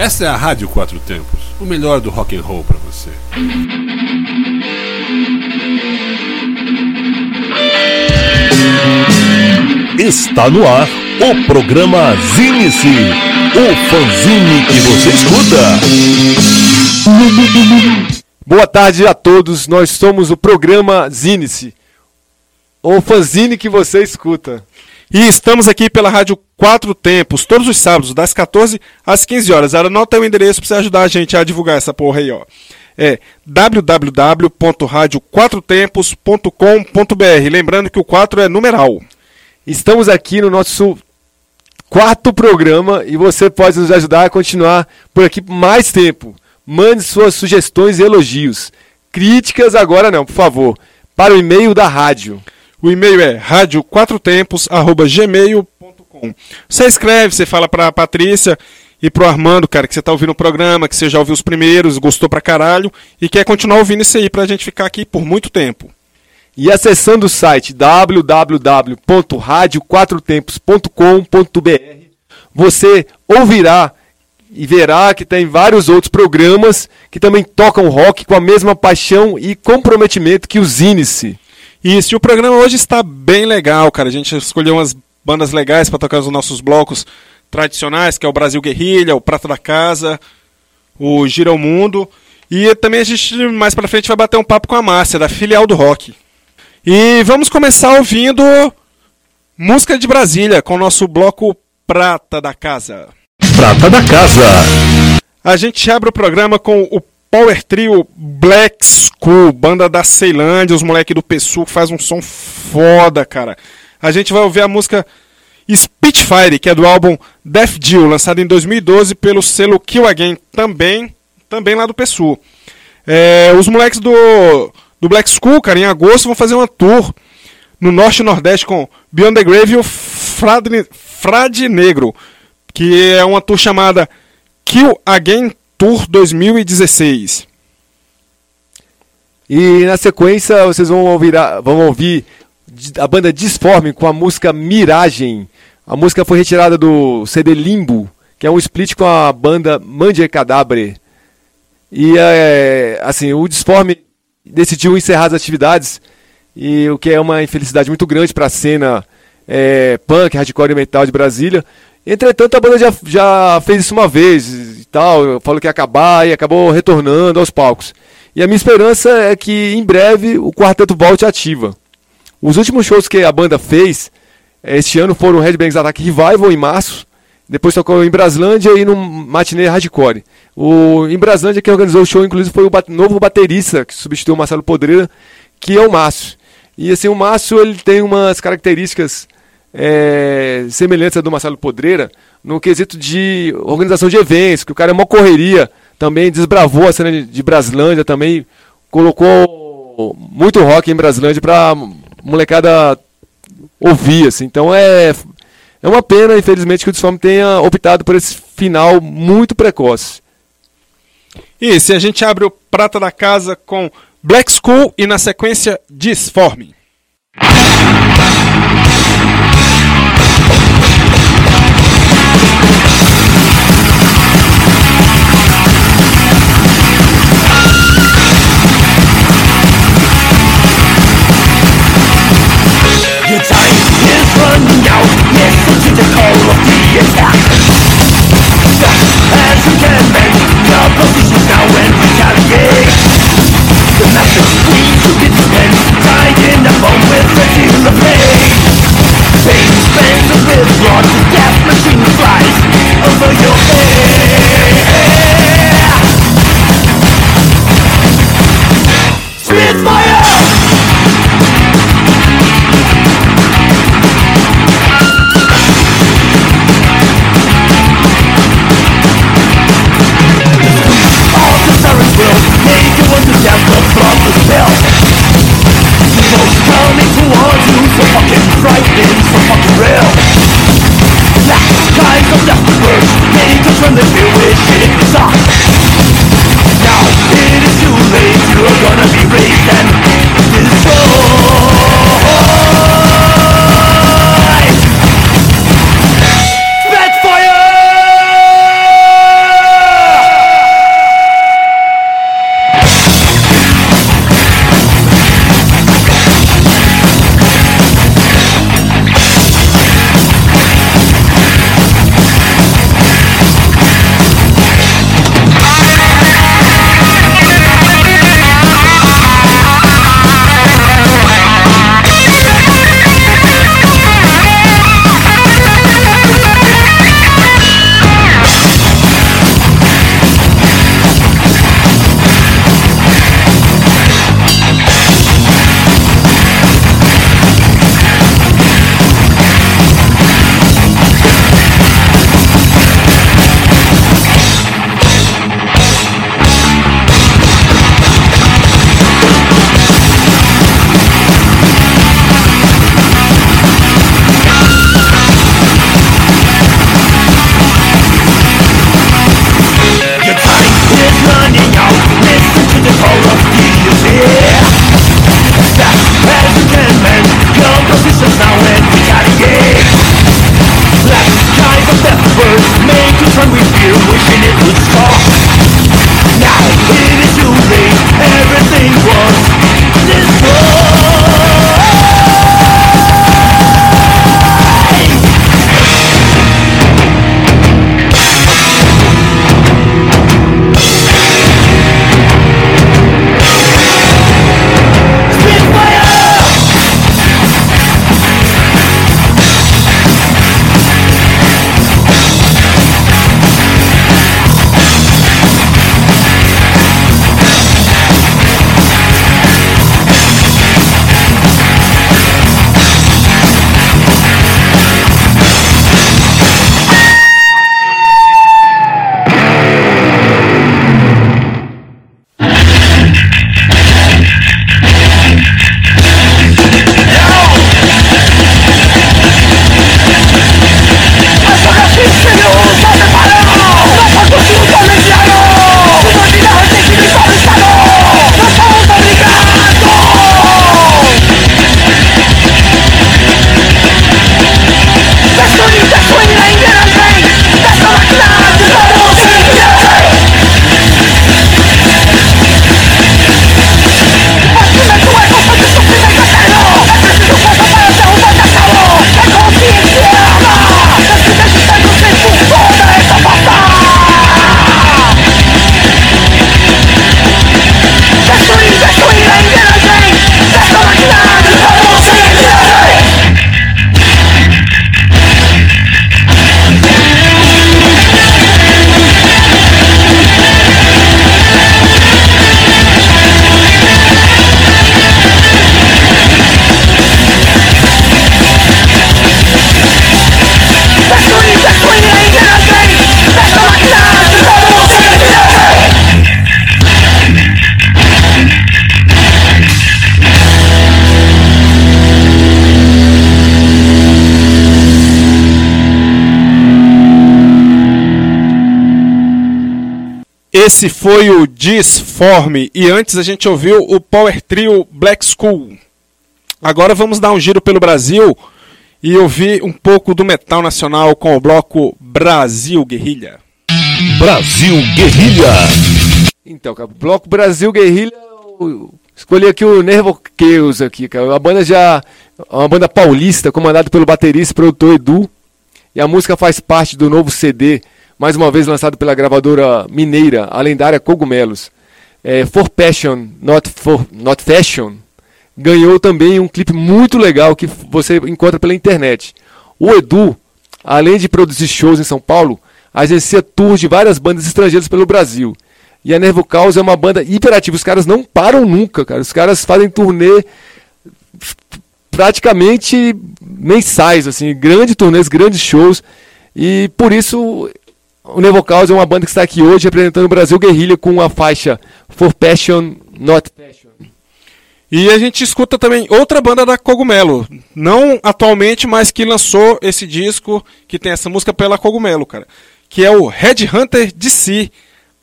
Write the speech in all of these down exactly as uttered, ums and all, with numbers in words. Essa é a Rádio Quatro Tempos, o melhor do rock and roll pra você. Está no ar o programa Zine-se, o fanzine que você escuta. Boa tarde a todos, nós somos o programa Zine-se, o fanzine que você escuta. E estamos aqui pela Rádio Quatro Tempos, todos os sábados, das quatorze às quinze horas. Anota o endereço para você ajudar a gente a divulgar essa porra aí, ó. É w w w ponto rádio quatro tempos ponto com ponto b r. Lembrando que o quatro é numeral. Estamos aqui no nosso quarto programa e você pode nos ajudar a continuar por aqui por mais tempo. Mande suas sugestões e elogios. Críticas agora não, por favor, para o e-mail da rádio. O e-mail é rádio quatro tempos arroba gmail ponto com. Você escreve, você fala pra Patrícia e pro Armando, cara, que você tá ouvindo o programa, que você já ouviu os primeiros, gostou pra caralho e quer continuar ouvindo isso aí pra gente ficar aqui por muito tempo. E acessando o site w w w ponto rádio quatro tempos ponto com ponto b r, você ouvirá e verá que tem vários outros programas que também tocam rock com a mesma paixão e comprometimento que o Zine-se. Isso, e o programa hoje está bem legal, cara. A gente escolheu umas bandas legais para tocar nos nossos blocos tradicionais, que é o Brasil Guerrilha, o Prato da Casa, o Gira o Mundo. E também a gente, mais pra frente, vai bater um papo com a Márcia, da filial do rock. E vamos começar ouvindo música de Brasília, com o nosso bloco Prata da Casa. Prata da Casa. A gente abre o programa com o power trio Black School, banda da Ceilândia, os moleques do P S U que faz um som foda, cara. A gente vai ouvir a música Spitfire, que é do álbum Death Deal, lançado em dois mil e doze pelo selo Kill Again, também, também lá do P S U. É, os moleques do, do Black School, cara, em agosto vão fazer uma tour no Norte e Nordeste com Beyond the Grave e o Fradinegro, que é uma tour chamada Kill Again Tour dois mil e dezesseis. E na sequência vocês vão ouvir, a, vão ouvir a banda Disforme com a música Miragem. A música foi retirada do C D Limbo, que é um split com a banda Mandia Cadabre. E é, assim, o Disforme decidiu encerrar as atividades, e o que é uma infelicidade muito grande para a cena é, punk, hardcore e metal de Brasília. Entretanto, a banda já, já fez isso uma vez e tal, falou que ia acabar e acabou retornando aos palcos. E a minha esperança é que em breve o quarteto volte ativa. Os últimos shows que a banda fez este ano foram o Headbang's Attack Revival em março, depois tocou em Brazlândia e no matinê hardcore. O, em Brazlândia quem organizou o show inclusive foi o bat, novo baterista que substituiu o Marcelo Podreira, que é o Márcio. E assim, o Márcio ele tem umas características É, semelhança do Marcelo Podreira no quesito de organização de eventos, que o cara é uma correria, também desbravou a cena de Brazlândia, também colocou muito rock em Brazlândia pra molecada ouvir, assim. Então é, é uma pena, infelizmente, que o Disforme tenha optado por esse final muito precoce. E se a gente abre o Prata da Casa com Black School e na sequência Disforme. Running out, listen to the call of the attack. Just as you can make your positions now and retaliate. The message we took in hand, tied in a bomb with ready to play. Pain is banded with blood, the death machine flies over your head. Spitfire! Esse foi o Disforme e antes a gente ouviu o Power Trio Black School. Agora vamos dar um giro pelo Brasil e ouvir um pouco do metal nacional com o bloco Brasil Guerrilha. Brasil Guerrilha. Então, cara, bloco Brasil Guerrilha, eu escolhi aqui o Nervochaos aqui, cara. Uma banda já, uma banda paulista comandada pelo baterista e produtor Edu, e a música faz parte do novo C D, mais uma vez lançado pela gravadora mineira, a lendária Cogumelos. É, For Passion, Not, for, Not Fashion, ganhou também um clipe muito legal que você encontra pela internet. O Edu, além de produzir shows em São Paulo, agencia tours de várias bandas estrangeiras pelo Brasil. E a Nervochaos é uma banda hiperativa, os caras não param nunca, cara. Os caras fazem turnê praticamente mensais, assim, grandes turnês, grandes shows, e por isso... O Nervochaos é uma banda que está aqui hoje representando o Brasil Guerrilha com a faixa For Passion, Not Passion. E a gente escuta também outra banda da Cogumelo, não atualmente, mas que lançou esse disco, que tem essa música pela Cogumelo, cara, que é o Headhunter D C,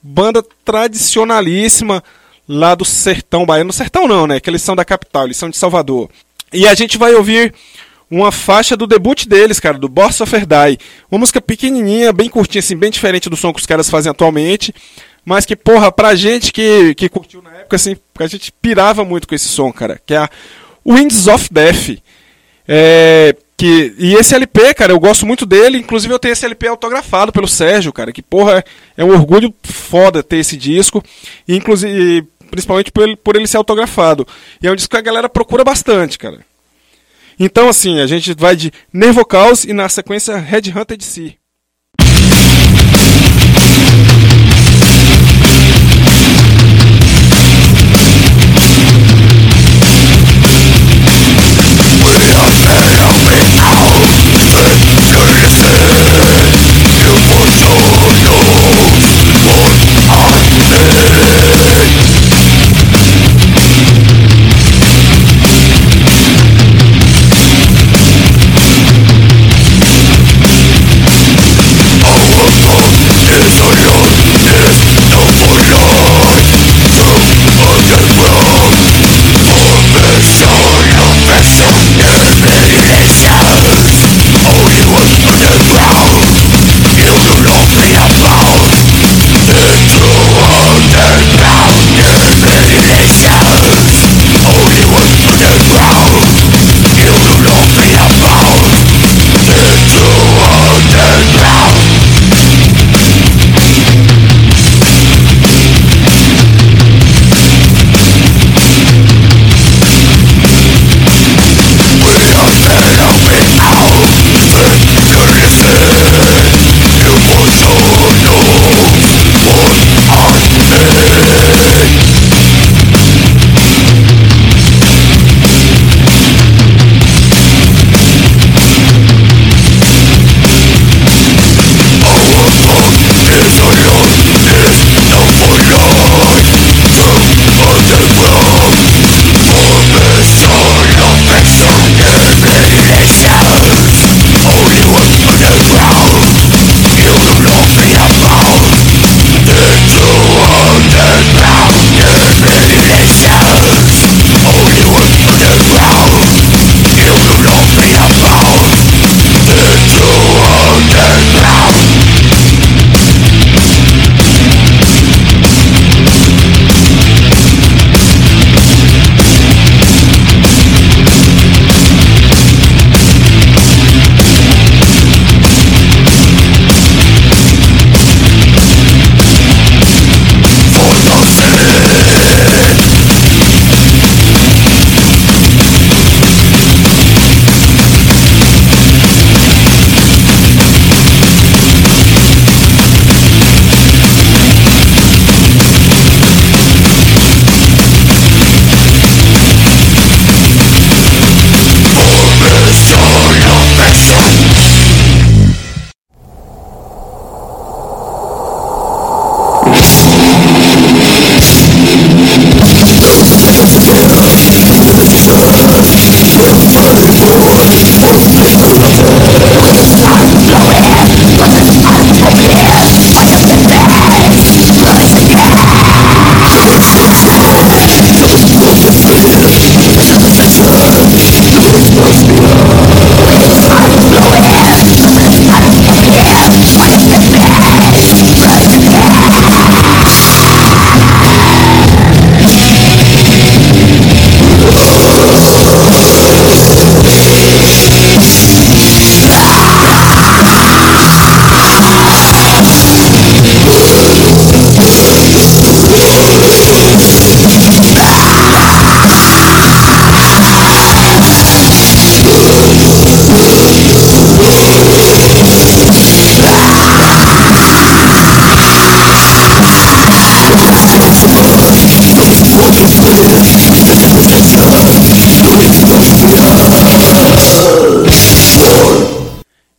banda tradicionalíssima lá do sertão baiano. Sertão não, né? Que eles são da capital, eles são de Salvador. E a gente vai ouvir uma faixa do debut deles, cara, do Born Suffer Die. Uma música pequenininha, bem curtinha, assim, bem diferente do som que os caras fazem atualmente. Mas que, porra, pra gente que, que curtiu na época, assim, a gente pirava muito com esse som, cara. Que é a Winds of Death. É, que, e esse L P, cara, eu gosto muito dele. Inclusive eu tenho esse L P autografado pelo Sérgio, cara. Que, porra, é, é um orgulho foda ter esse disco. E, inclusive, principalmente por ele, por ele ser autografado. E é um disco que a galera procura bastante, cara. Então, assim, a gente vai de Nervochaos e, na sequência, Headhunter D C.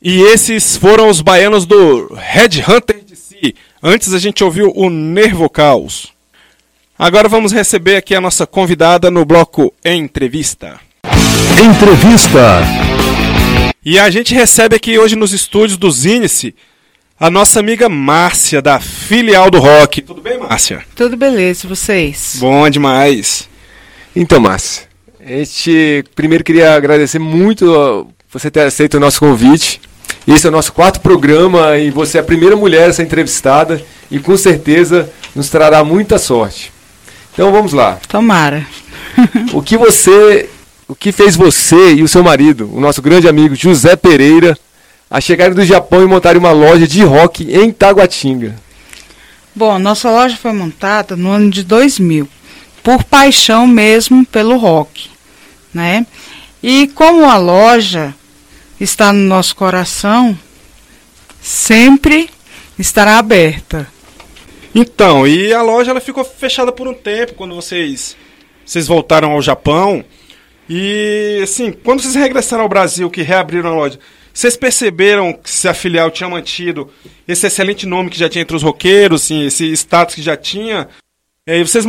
E esses foram os baianos do Headhunter D C. Antes a gente ouviu o Nervochaos. Agora vamos receber aqui a nossa convidada no bloco Entrevista. Entrevista. E a gente recebe aqui hoje nos estúdios do Zine-se a nossa amiga Márcia, da Filial do Rock. Tudo bem, Márcia? Tudo beleza, e vocês? Bom demais. Então, Márcia, a gente primeiro queria agradecer muito você ter aceito o nosso convite. Esse é o nosso quarto programa e você é a primeira mulher a ser entrevistada e com certeza nos trará muita sorte. Então vamos lá. Tomara. O que você, o que fez você e o seu marido, o nosso grande amigo José Pereira, a chegarem do Japão e montarem uma loja de rock em Taguatinga? Bom, nossa loja foi montada no ano de dois mil, por paixão mesmo pelo rock, né? E como a loja está no nosso coração, sempre estará aberta. Então, e a loja ela ficou fechada por um tempo, quando vocês, vocês voltaram ao Japão. E, assim, quando vocês regressaram ao Brasil, que reabriram a loja, vocês perceberam que se a filial tinha mantido esse excelente nome que já tinha entre os roqueiros, assim, esse status que já tinha? E vocês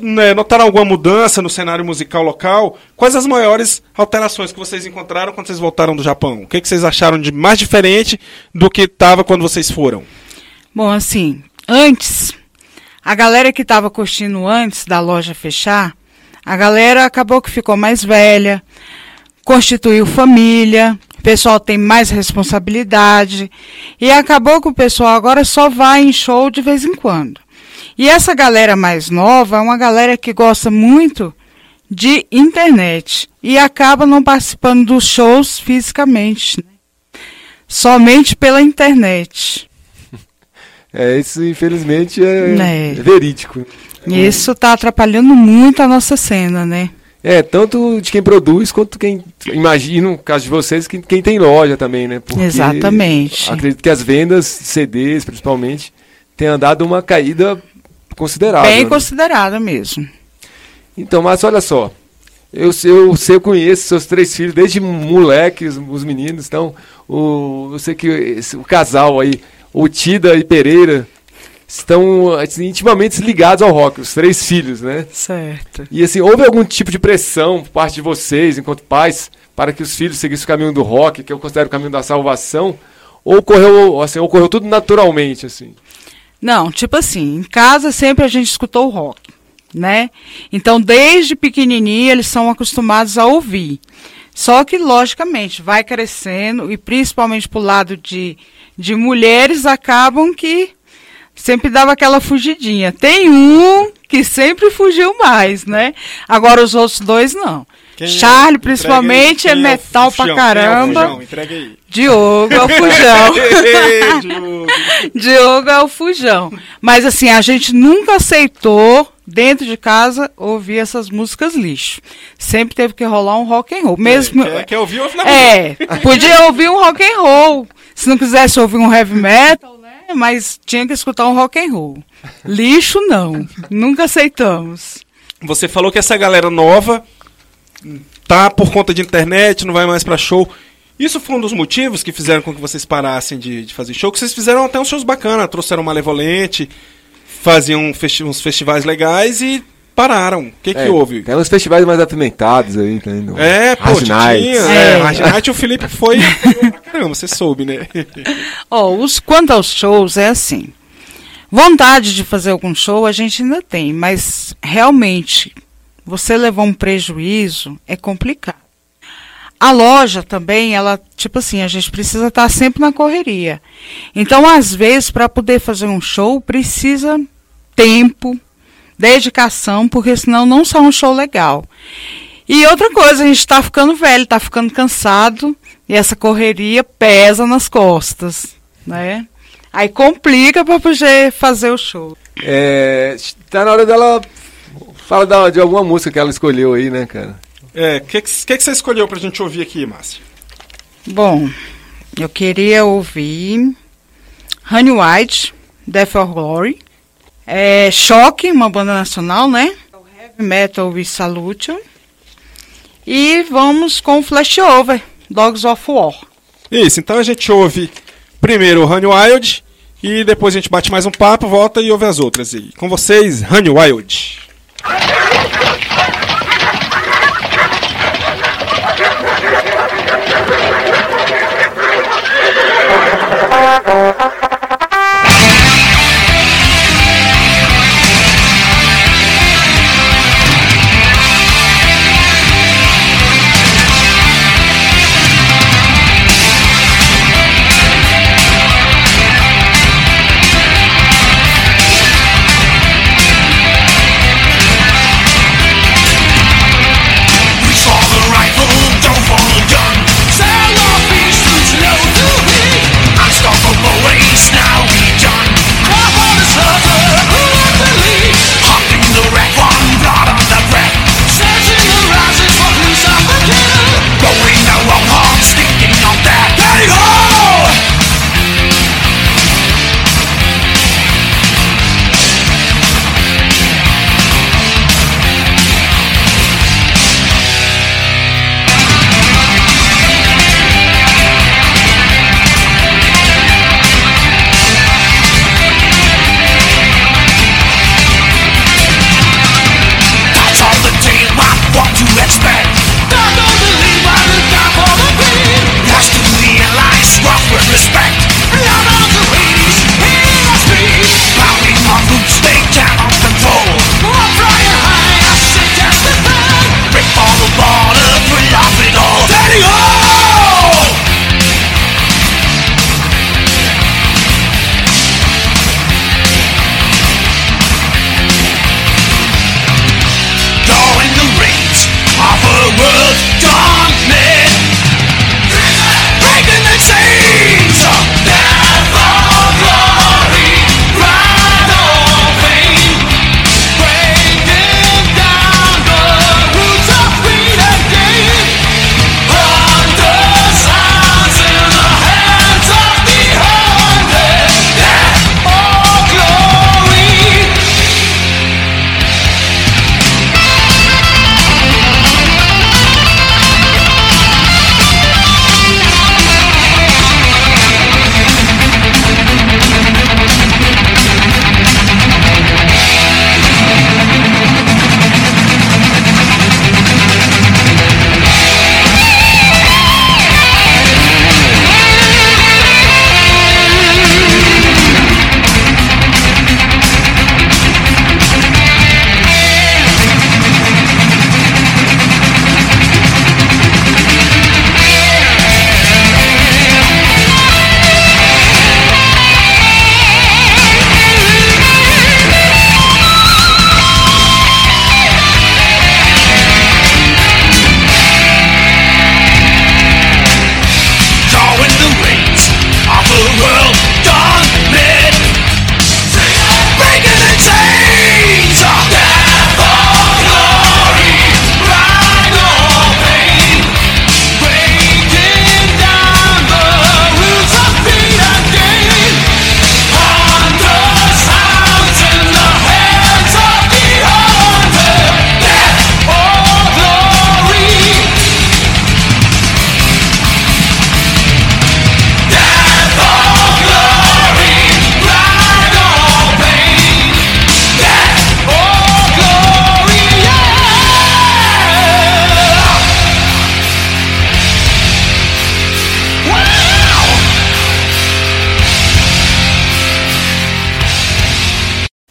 notaram alguma mudança no cenário musical local? Quais as maiores alterações que vocês encontraram quando vocês voltaram do Japão? O que vocês acharam de mais diferente do que estava quando vocês foram? Bom, assim, antes, a galera que estava curtindo antes da loja fechar, a galera acabou que ficou mais velha, constituiu família, o pessoal tem mais responsabilidade, e acabou que o pessoal agora só vai em show de vez em quando. E essa galera mais nova é uma galera que gosta muito de internet e acaba não participando dos shows fisicamente, né? Somente pela internet. É, isso infelizmente é, é. verídico. Isso está atrapalhando muito a nossa cena, né? É, tanto de quem produz quanto quem, imagino, no caso de vocês, quem, quem tem loja também, né? Porque exatamente. Acredito que as vendas, C Dês principalmente, tenham dado uma caída considerada. Bem, né? Considerada mesmo. Então, mas olha só, eu, eu, eu conheço seus três filhos desde moleques, os meninos, então, o, eu sei que esse, o casal aí, o Tida e Pereira, estão assim, intimamente ligados ao rock, os três filhos, né? Certo. E assim, houve algum tipo de pressão por parte de vocês, enquanto pais, para que os filhos seguissem o caminho do rock, que eu considero o caminho da salvação, ou ocorreu, assim, ocorreu tudo naturalmente, assim? Não, tipo assim, em casa sempre a gente escutou o rock, né? Então, desde pequenininha, eles são acostumados a ouvir. Só que, logicamente, vai crescendo e, principalmente pro lado de, de mulheres, acabam que sempre dava aquela fugidinha. Tem um que sempre fugiu mais, né? Agora, os outros dois, não. Quem Charlie, principalmente, é metal é pra fujão, caramba. É o fujão, entrega aí. Diogo é o fujão. Ei, Diogo. Diogo é o fujão. Mas assim, a gente nunca aceitou, dentro de casa, ouvir essas músicas lixo. Sempre teve que rolar um rock and roll. Mesmo... É, quer, quer ouvir, ouve na rua. É, podia ouvir um rock and roll. Se não quisesse ouvir um heavy metal, né? Mas tinha que escutar um rock and roll. Lixo, não. Nunca aceitamos. Você falou que essa galera nova tá por conta de internet, não vai mais pra show. Isso foi um dos motivos que fizeram com que vocês parassem de, de fazer show, que vocês fizeram até uns shows bacanas, trouxeram Malevolente, faziam festi- uns festivais legais e pararam. O que é, que houve? Tem uns festivais mais apimentados aí, tá indo. É, pô, tinha. É, Rajnight, o Felipe foi pra caramba, você soube, né? Ó, oh, quanto aos shows, é assim, vontade de fazer algum show a gente ainda tem, mas realmente... Você levar um prejuízo é complicado. A loja também, ela, tipo assim, a gente precisa estar sempre na correria. Então, às vezes, para poder fazer um show, precisa tempo, dedicação, porque senão não sai um show legal. E outra coisa, a gente está ficando velho, está ficando cansado, e essa correria pesa nas costas, né? Aí complica para poder fazer o show. É, tá na hora dela... Fala da, de alguma música que ela escolheu aí, né, cara? É, o que, que, que você escolheu pra gente ouvir aqui, Márcia? Bom, eu queria ouvir Honey Wild, Death or Glory, é, Choque, uma banda nacional, né? Heavy Metal with Solution. E vamos com Flash Over, Dogs of War. Isso, então a gente ouve primeiro o Honey Wild e depois a gente bate mais um papo, volta e ouve as outras. E com vocês, Honey Wild.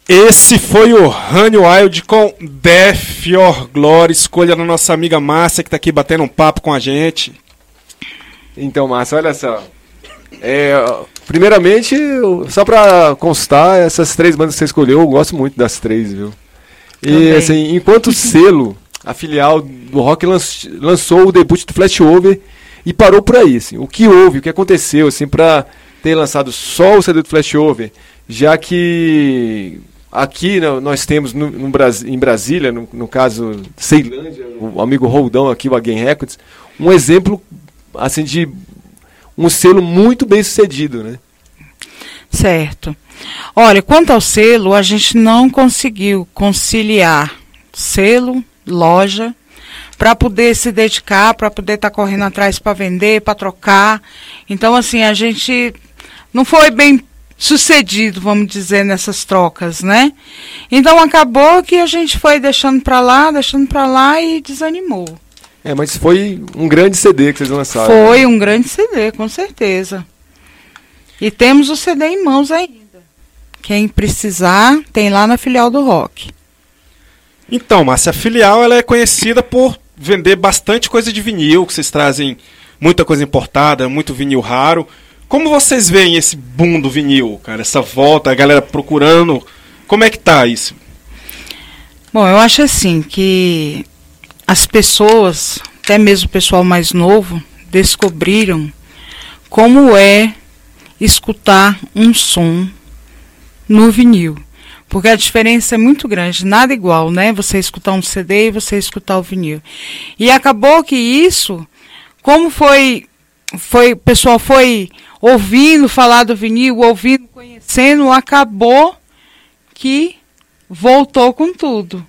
Esse foi o Honey Wild com Death or Glory, escolha da nossa amiga Márcia, que tá aqui batendo um papo com a gente. Então, Márcia, olha só. É, primeiramente, só pra constar, essas três bandas que você escolheu, eu gosto muito das três, viu? E também, assim, enquanto Selo, a filial do rock, lançou o debut do Flash Over e parou por aí, assim. O que houve, o que aconteceu, assim, pra ter lançado só o C D do Flash Over, já que... Aqui nós temos no, no Bras, em Brasília, no, no caso Ceilândia, o amigo Roldão aqui, o Again Records, um exemplo assim, de um selo muito bem sucedido, né? Certo. Olha, quanto ao selo, a gente não conseguiu conciliar selo, loja, para poder se dedicar, para poder estar tá correndo atrás para vender, para trocar. Então, assim, a gente não foi bem sucedido, vamos dizer, nessas trocas, né? Então, acabou que a gente foi deixando para lá, deixando para lá e desanimou. É, mas foi um grande C D que vocês lançaram. Foi, né? Um grande C D, com certeza. E temos o C D em mãos ainda. Quem precisar, tem lá na filial do Rock. Então, Márcia, a filial ela é conhecida por vender bastante coisa de vinil, que vocês trazem muita coisa importada, muito vinil raro. Como vocês veem esse boom do vinil, cara? Essa volta, a galera procurando. Como é que tá isso? Bom, eu acho assim que as pessoas, até mesmo o pessoal mais novo, descobriram como é escutar um som no vinil, porque a diferença é muito grande, nada igual, né? Você escutar um C D e você escutar o vinil. E acabou que isso, como foi, foi, o pessoal foi ouvindo falar do vinil, ouvindo, conhecendo, acabou que voltou com tudo,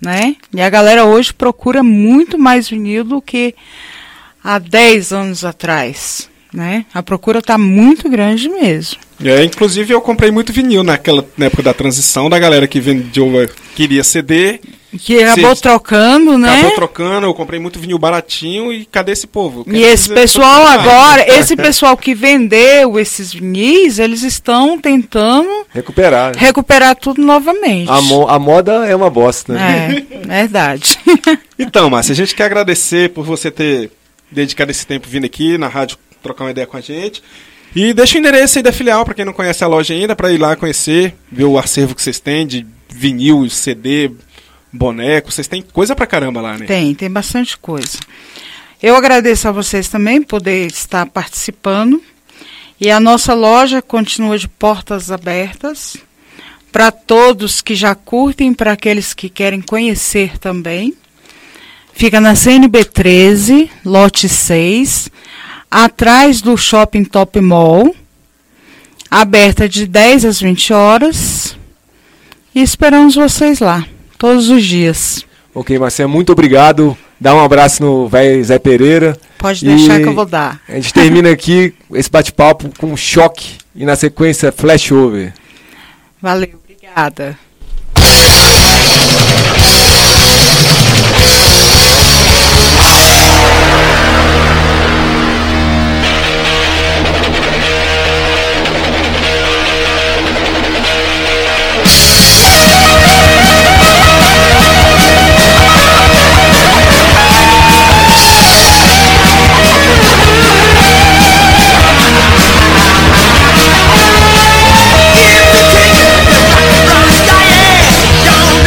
né? E a galera hoje procura muito mais vinil do que há dez anos atrás, né? A procura está muito grande mesmo. É, inclusive eu comprei muito vinil naquela, na época da transição, da galera que vendeu, queria C D. Que acabou se, trocando, né? Acabou trocando, eu comprei muito vinil baratinho e cadê esse povo? E esse pessoal agora, mais. Esse pessoal que vendeu esses vinis, eles estão tentando recuperar, né? recuperar tudo novamente. A, mo- a moda é uma bosta, né? É, verdade. Então, Márcia, a gente quer agradecer por você ter dedicado esse tempo vindo aqui na rádio trocar uma ideia com a gente. E deixa o endereço aí da filial, para quem não conhece a loja ainda, para ir lá conhecer, ver o acervo que vocês têm de vinil, C D, boneco. Vocês têm coisa pra caramba lá, né? Tem, tem bastante coisa. Eu agradeço a vocês também por poder estar participando. E a nossa loja continua de portas abertas para todos que já curtem, para aqueles que querem conhecer também. Fica na C N B treze, lote seis, atrás do Shopping Top Mall, aberta de dez às vinte horas, e esperamos vocês lá, todos os dias. Ok, Marcelo, muito obrigado, dá um abraço no velho Zé Pereira. Pode deixar que eu vou dar. A gente termina aqui esse bate-papo com um choque, e na sequência, Flash Over. Valeu, obrigada. Don't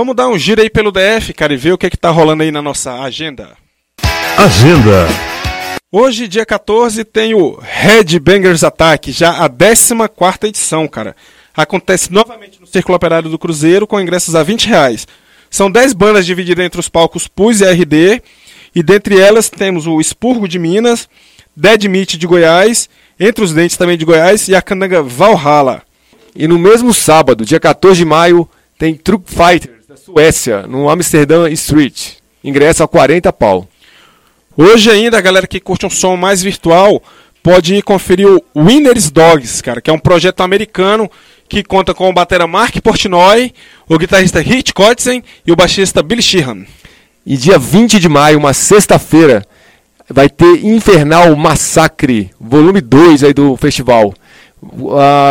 vamos dar um giro aí pelo D F, cara, e ver o que é que tá rolando aí na nossa agenda. Agenda. Hoje, dia quatorze, tem o Headbangers Attack, já a décima quarta edição, cara. Acontece novamente no Círculo Operário do Cruzeiro, com ingressos a vinte reais. São dez bandas divididas entre os palcos P U S e R D, e dentre elas temos o Expurgo de Minas, Dead Meat de Goiás, Entre os Dentes também de Goiás e a Candanga Valhalla. E no mesmo sábado, dia quatorze de maio, tem Truck Fighters da Suécia, no Amsterdã Street. Ingresso a quarenta pau. Hoje ainda, a galera que curte um som mais virtual pode ir conferir o Winner's Dogs, cara, que é um projeto americano que conta com o batera Mark Portnoy, o guitarrista Rich Kotzen e o baixista Billy Sheehan. E dia vinte de maio, uma sexta-feira, vai ter Infernal Massacre, volume dois aí do festival.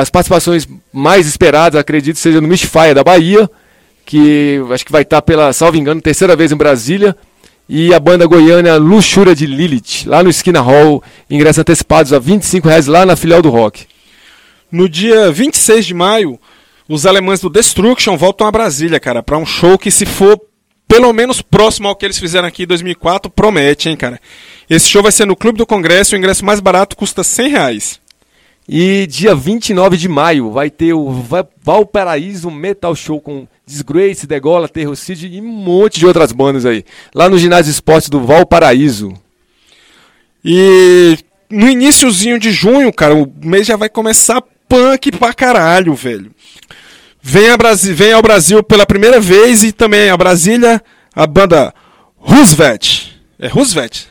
As participações mais esperadas, acredito, seja no Spitfire da Bahia, que acho que vai estar pela, salvo engano, terceira vez em Brasília, e a banda goiana Luxúria de Lilith, lá no Esquina Hall, ingressos antecipados a vinte e cinco reais lá na filial do Rock. No dia vinte e seis de maio, os alemães do Destruction voltam a Brasília, cara, para um show que, se for pelo menos próximo ao que eles fizeram aqui em dois mil e quatro, promete, hein, cara. Esse show vai ser no Clube do Congresso, o ingresso mais barato custa cem reais. E dia vinte e nove de maio vai ter o Valparaíso Metal Show com Disgrace, The Gola, Terrorcid e um monte de outras bandas aí. Lá no Ginásio Esportes do Valparaíso. E no iniciozinho de junho, cara, o mês já vai começar punk pra caralho, velho. Vem, a Brasi- vem ao Brasil pela primeira vez e também a Brasília, a banda Roosevelt. É Roosevelt?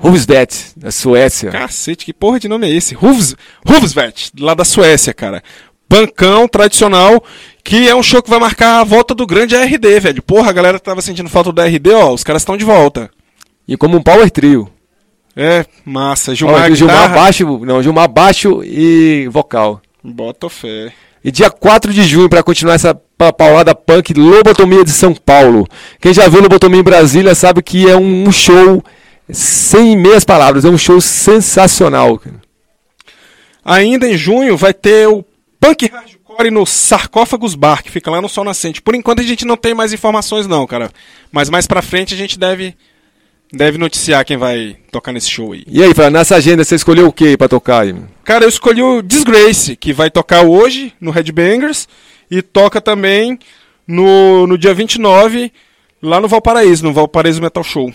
Roosevelt, da Suécia. Cacete, que porra de nome é esse? Roosevelt, lá da Suécia, cara. Pancão tradicional, que é um show que vai marcar a volta do grande A R D, velho. Porra, a galera tava sentindo falta do A R D, ó, os caras estão de volta. E como um power trio. É, massa. Gilmar, oh, Gilmar baixo, não, Gilmar baixo e vocal. Bota fé. E dia quatro de junho, para continuar essa paulada punk, Lobotomia de São Paulo. Quem já viu Lobotomia em Brasília sabe que é um show... sem meias palavras, é um show sensacional, cara. Ainda em junho vai ter o Punk Hardcore no Sarcófagos Bar, que fica lá no Sol Nascente. Por enquanto a gente não tem mais informações não, cara. Mas mais pra frente a gente deve, deve noticiar quem vai tocar nesse show aí. E aí, Fran, nessa agenda você escolheu o que pra tocar aí? Cara, eu escolhi o Disgrace, que vai tocar hoje no Headbangers e toca também no, no dia vinte e nove lá no Valparaíso, no Valparaíso Metal Show.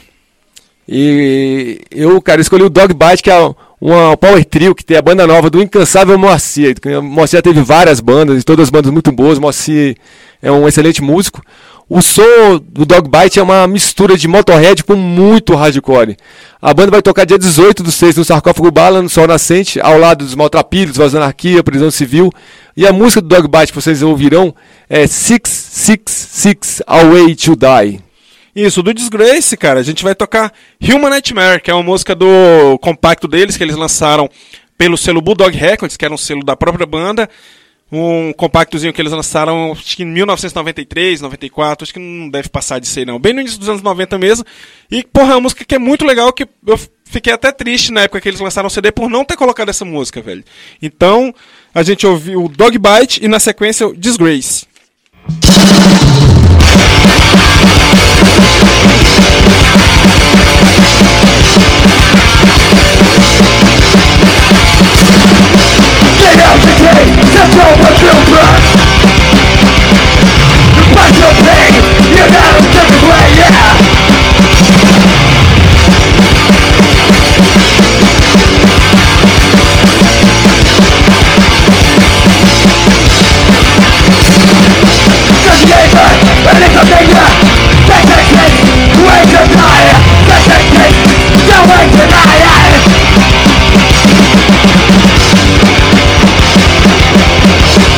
E eu, cara, escolhi o Dog Bite, que é uma power trio, que tem a banda nova do incansável Márcia. Márcia teve várias bandas, e todas as bandas muito boas. Márcia é um excelente músico. O som do Dog Bite é uma mistura de Motorhead com muito hardcore. A banda vai tocar dia dezoito do seis no Sarcófago Bala, no Sol Nascente, ao lado dos Maltrapilhos, Voz da Anarquia, Prisão Civil. E a música do Dog Bite que vocês ouvirão é seiscentos e sessenta e seis, A Way to Die. Isso, do Disgrace, cara, a gente vai tocar Human Nightmare, que é uma música do compacto deles, que eles lançaram pelo selo Bulldog Records, que era um selo da própria banda, um compactozinho que eles lançaram acho que em mil novecentos e noventa e três, noventa e quatro, acho que não deve passar disso aí não, bem no início dos anos noventa mesmo, e porra, é uma música que é muito legal, que eu fiquei até triste na época que eles lançaram o C D por não ter colocado essa música, velho. Então, a gente ouviu o Dog Bite e na sequência o Disgrace. Get out today, that's all what you brought. You bought your pain, you gotta take it away, yeah. Just gave her a little finger. That's a case, way to die. That's a case, the way to die. We'll be right back.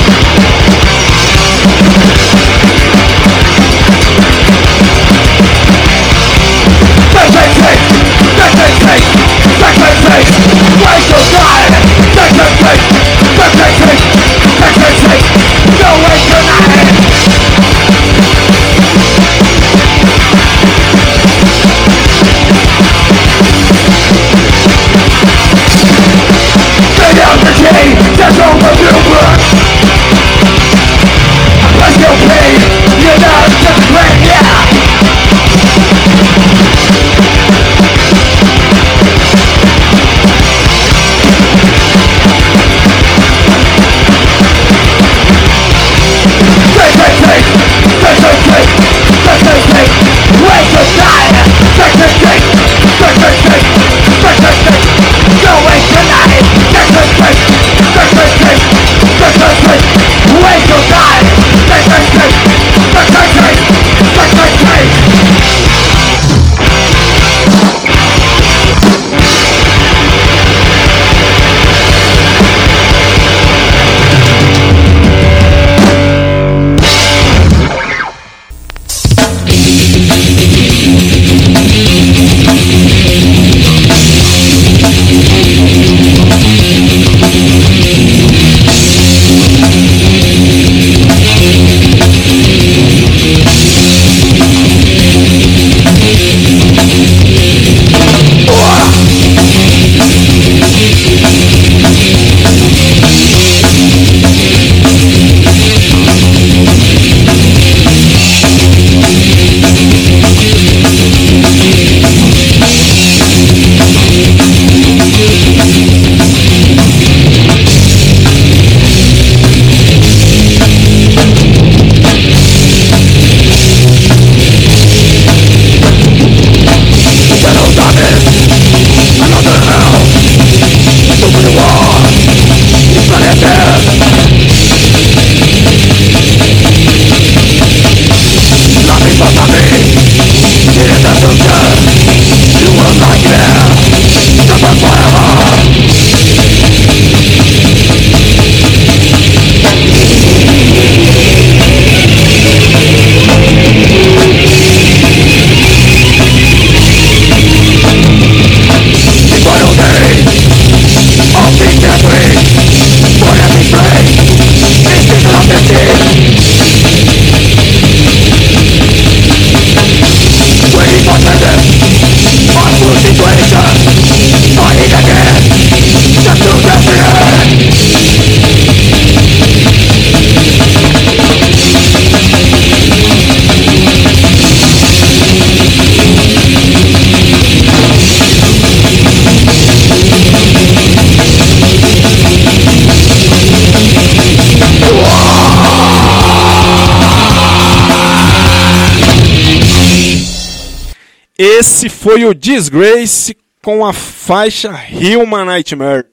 Esse foi o Disgrace com a faixa Human Nightmare.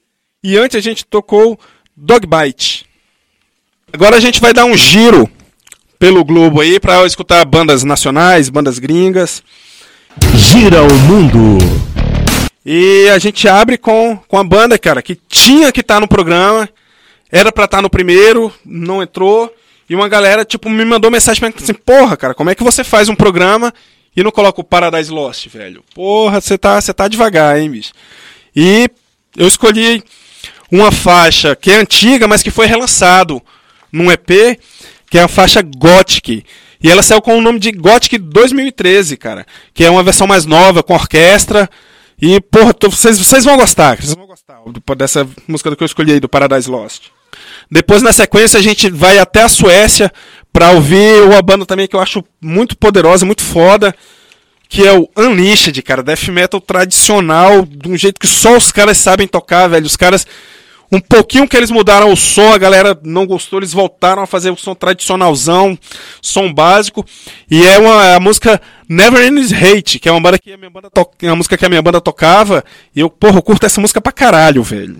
E antes a gente tocou Dogbite. Agora a gente vai dar um giro pelo globo aí para escutar bandas nacionais, bandas gringas. Gira o mundo. E a gente abre com, com a banda, cara, que tinha que estar no programa, era pra estar no primeiro, não entrou. E uma galera, tipo, me mandou mensagem pra mim assim: porra, cara, como é que você faz um programa e não coloca o Paradise Lost, velho? Porra, você tá, você tá devagar, hein, bicho? E eu escolhi uma faixa que é antiga, mas que foi relançado num E P, que é a faixa Gothic. E ela saiu com o nome de Gothic dois mil e treze, cara. Que é uma versão mais nova, com orquestra. E, porra, tô, vocês, vocês vão gostar. Vocês vão gostar dessa música que eu escolhi aí, do Paradise Lost. Depois, na sequência, a gente vai até a Suécia pra ouvir uma banda também que eu acho muito poderosa, muito foda, que é o Unleashed, cara. Death metal tradicional, de um jeito que só os caras sabem tocar, velho. Os caras... Um pouquinho que eles mudaram o som, a galera não gostou, eles voltaram a fazer o som tradicionalzão, som básico. E é uma, a música Never Ends Hate, que é uma, banda que a minha banda to- uma música que a minha banda tocava. E eu, porra, eu curto essa música pra caralho, velho.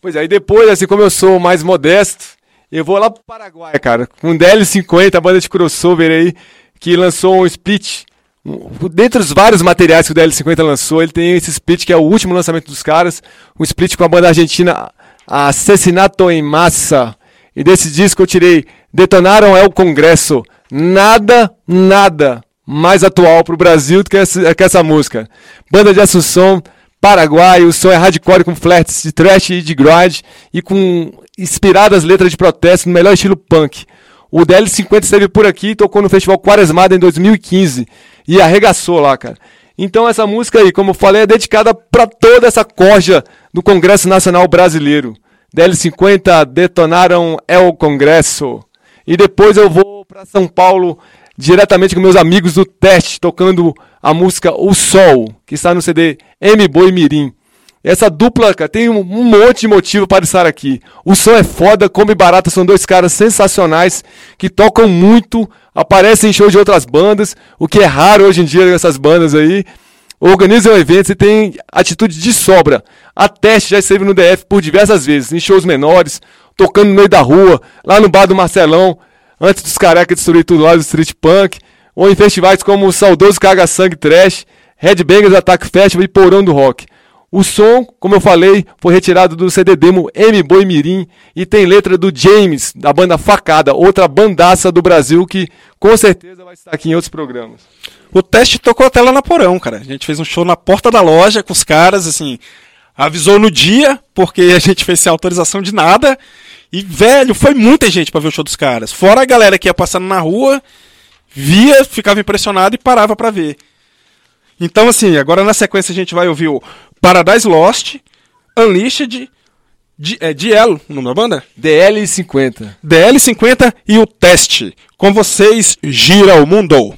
Pois é, e depois, assim como eu sou mais modesto, eu vou lá pro Paraguai, cara, com D L cinquenta, a banda de crossover aí, que lançou um split. Dentre os vários materiais que o D L cinquenta lançou, ele tem esse split que é o último lançamento dos caras, um split com a banda argentina Assassinato em Massa. E desse disco eu tirei Detonaram é o Congresso. Nada, nada mais atual pro Brasil do que essa, que essa música. Banda de Assunção, Paraguai, o som é hardcore com flats de thrash e de grind e com inspiradas letras de protesto no melhor estilo punk. O D L cinquenta esteve por aqui e tocou no Festival Quaresmada em dois mil e quinze e arregaçou lá, cara. Então essa música aí, como eu falei, é dedicada pra toda essa corja do Congresso Nacional Brasileiro. D L cinquenta, Detonaram é o Congresso. E depois eu vou pra São Paulo diretamente com meus amigos do Teste, tocando a música O Sol, que está no C D M Boi Mirim. Essa dupla, cara, tem um monte de motivo para estar aqui. O som é foda, Kombi Barata são dois caras sensacionais que tocam muito, aparecem em shows de outras bandas, o que é raro hoje em dia nessas bandas aí. Organizam eventos e têm atitude de sobra. A Teste já esteve no D F por diversas vezes, em shows menores, tocando no meio da rua, lá no bar do Marcelão, antes dos carecas destruir tudo lá do Street Punk, ou em festivais como o saudoso Caga Sangue Trash, Headbangers Attack Festival e Porão do Rock. O som, como eu falei, foi retirado do C D demo M Boi Mirim e tem letra do James, da banda Facada, outra bandaça do Brasil que com certeza vai estar aqui em outros programas. O Teste tocou até lá na Porão, cara. A gente fez um show na porta da loja com os caras, assim, avisou no dia, porque a gente fez sem autorização de nada. E, velho, foi muita gente pra ver o show dos caras. Fora a galera que ia passando na rua, via, ficava impressionada e parava pra ver. Então, assim, agora na sequência a gente vai ouvir o Paradise Lost, Unleashed, D- é D L, o nome da banda? D L cinquenta. D L cinquenta e o Teste. Com vocês, Gira o Mundo.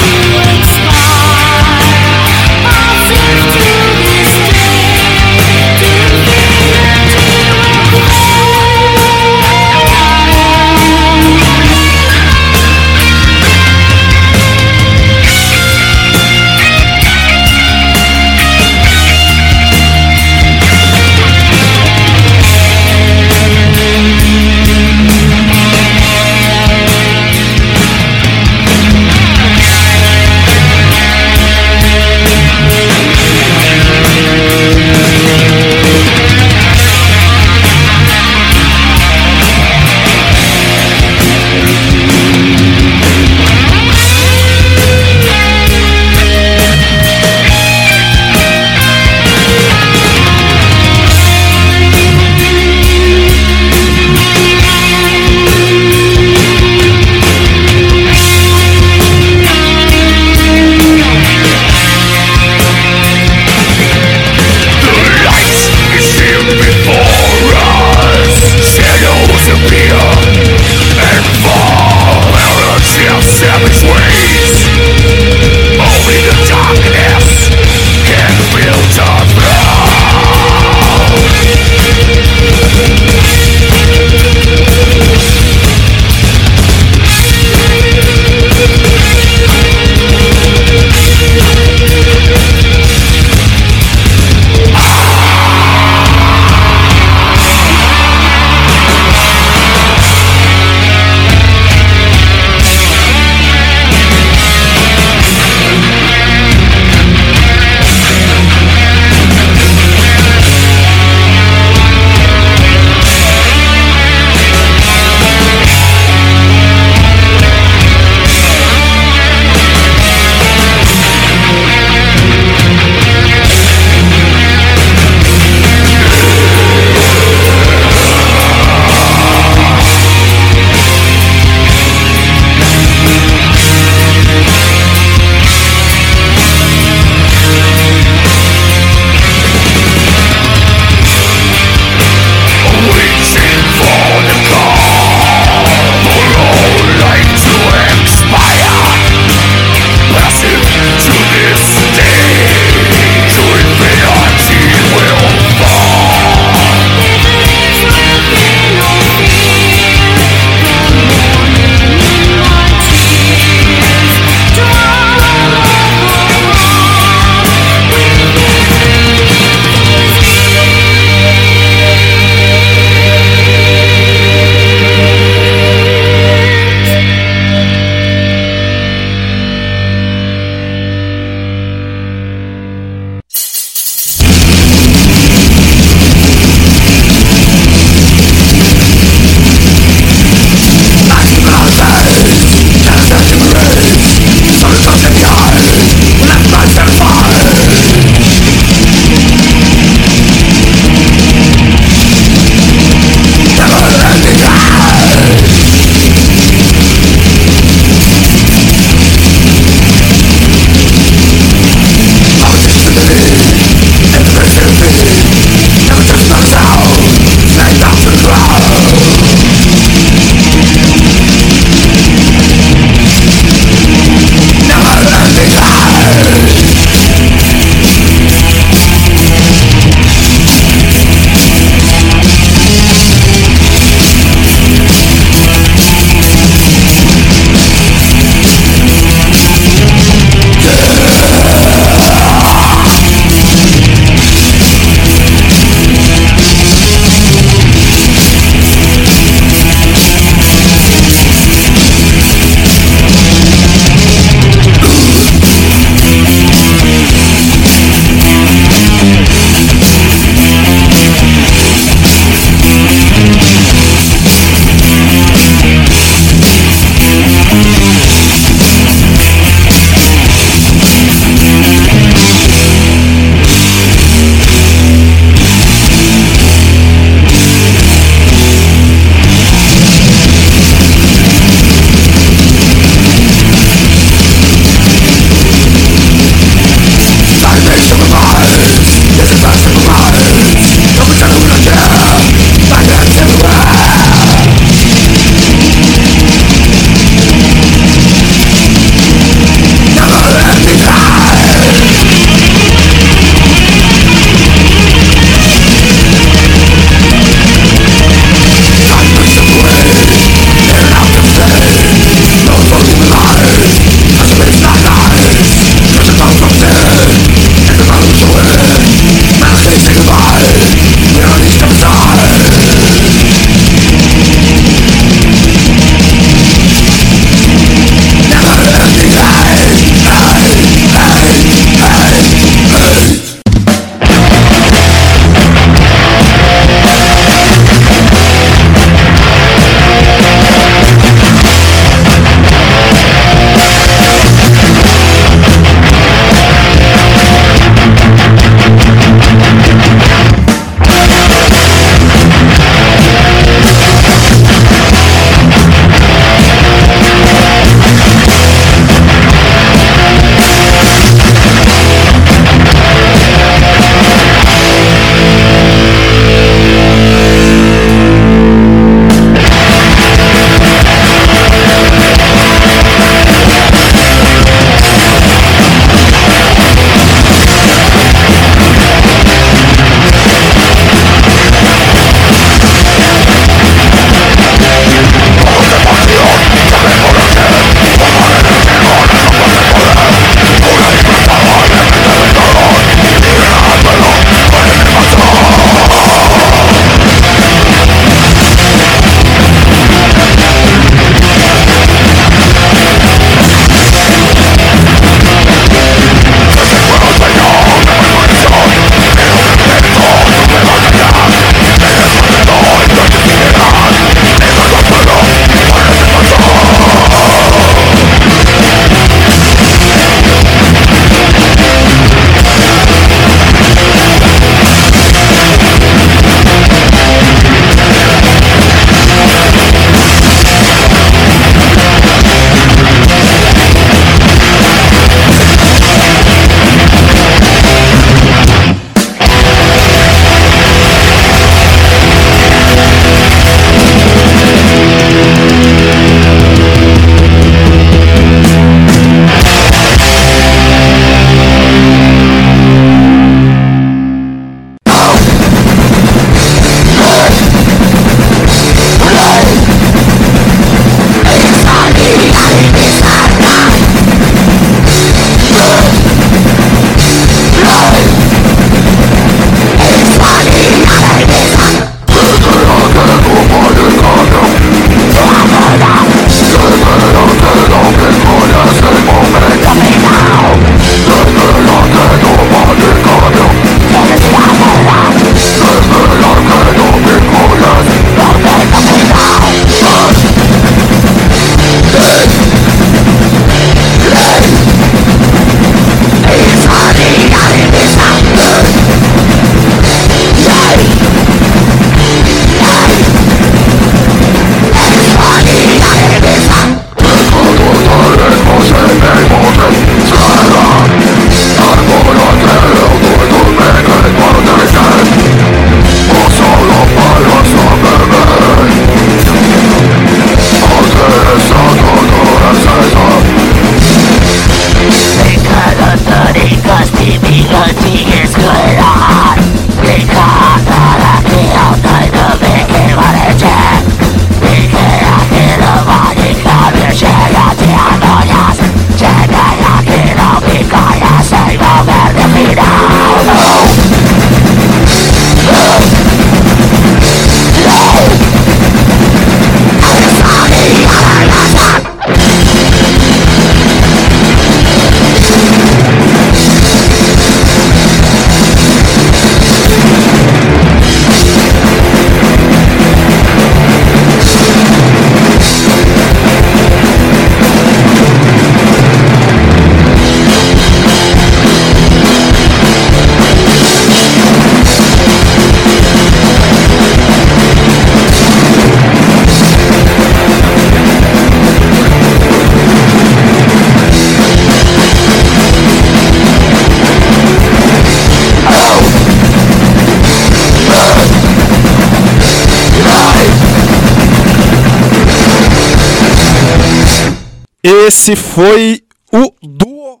Esse foi o Duo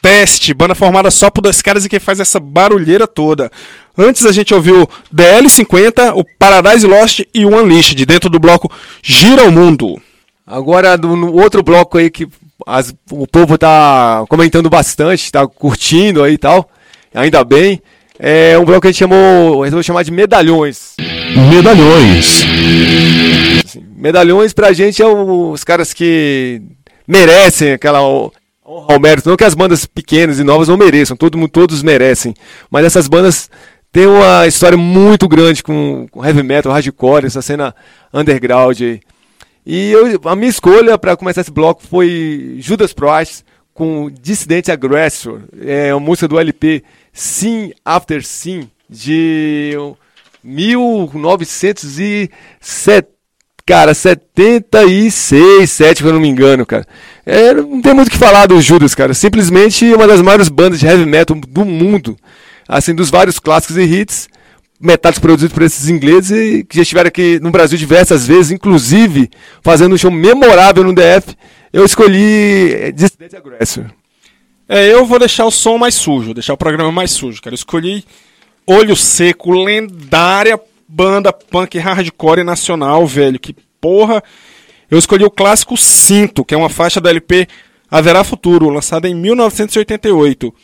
Teste, banda formada só por dois caras e que faz essa barulheira toda. Antes a gente ouviu D L cinquenta, o Paradise Lost e o Unleashed, dentro do bloco Gira o Mundo. Agora, no outro bloco aí que as, o povo tá comentando bastante, tá curtindo aí e tal, ainda bem, é um bloco que a gente chamou, resolveu chamar de Medalhões. Medalhões. Assim, medalhões pra gente é o, os caras que merecem aquela honra ao mérito, não que as bandas pequenas e novas não mereçam, todo, todos merecem, mas essas bandas têm uma história muito grande com, com heavy metal, hardcore, essa cena underground aí. E eu, a minha escolha para começar esse bloco foi Judas Priest com Dissident Aggressor, é uma música do L P Sin After Sin de mil novecentos e setenta. Cara, setenta e seis, sete, se eu não me engano, cara. É, não tem muito o que falar do Judas, cara. Simplesmente uma das maiores bandas de heavy metal do mundo. Assim, dos vários clássicos e hits, metade produzidos por esses ingleses, e que já estiveram aqui no Brasil diversas vezes, inclusive fazendo um show memorável no D F. Eu escolhi Dissident Aggressor. É, eu vou deixar o som mais sujo, deixar o programa mais sujo, cara. Eu escolhi Olho Seco, lendária banda punk hardcore nacional, velho, que porra. Eu escolhi o clássico Cinto, que é uma faixa do L P Haverá Futuro, lançada em mil novecentos e oitenta e oito.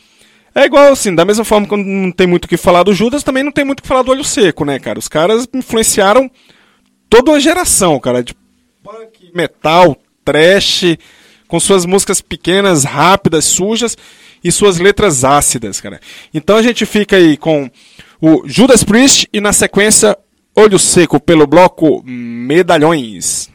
É igual assim, da mesma forma que não tem muito o que falar do Judas, também não tem muito o que falar do Olho Seco, né, cara? Os caras influenciaram toda uma geração, cara, de punk, metal, trash, com suas músicas pequenas, rápidas, sujas e suas letras ácidas, cara. Então a gente fica aí com o Judas Priest e, na sequência, Olho Seco, pelo bloco Medalhões.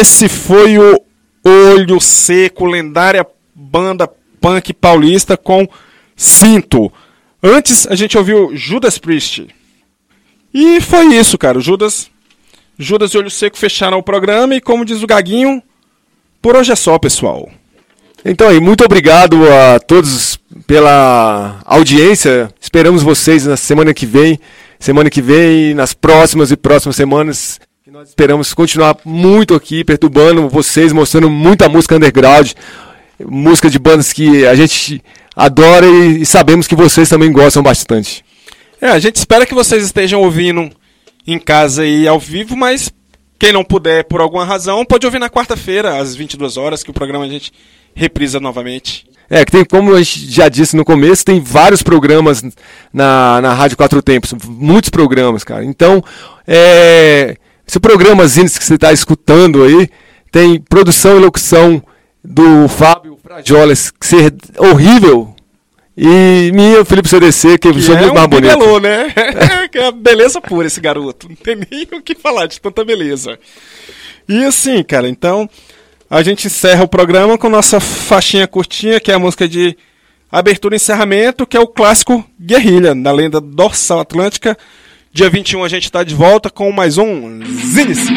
Esse foi o Olho Seco, lendária banda punk paulista com Cinto. Antes a gente ouviu Judas Priest. E foi isso, cara. Judas, Judas e Olho Seco fecharam o programa e, como diz o Gaguinho, por hoje é só, pessoal. Então aí, muito obrigado a todos pela audiência. Esperamos vocês na semana que vem, semana que vem, nas próximas e próximas semanas. E nós esperamos continuar muito aqui, perturbando vocês, mostrando muita música underground, música de bandas que a gente adora e sabemos que vocês também gostam bastante. É, a gente espera que vocês estejam ouvindo em casa e ao vivo, mas quem não puder, por alguma razão, pode ouvir na quarta-feira, às vinte e duas horas, que o programa a gente reprisa novamente. É, que tem, como a gente já disse no começo, tem vários programas na, na Rádio Quatro Tempos, muitos programas, cara. Então, é, esse programa Zine-se que você está escutando aí, tem produção e locução do Fábio Frajolas, que ser horrível, e minha, Felipe C D C, que, que sou é muito um mais bonito. Bibelô, né? É a beleza pura esse garoto, não tem nem o que falar de tanta beleza. E assim, cara, então a gente encerra o programa com nossa faixinha curtinha, que é a música de abertura e encerramento, que é o clássico Guerrilha, na lenda dorsal atlântica. Dia vinte e um a gente está de volta com mais um Zine-se.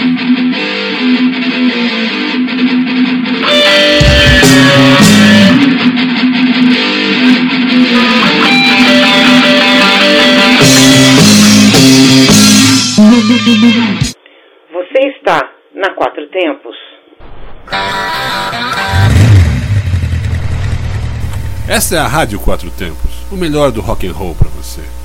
Você está na Quatro Tempos. Essa é a Rádio Quatro Tempos, o melhor do rock and roll pra você.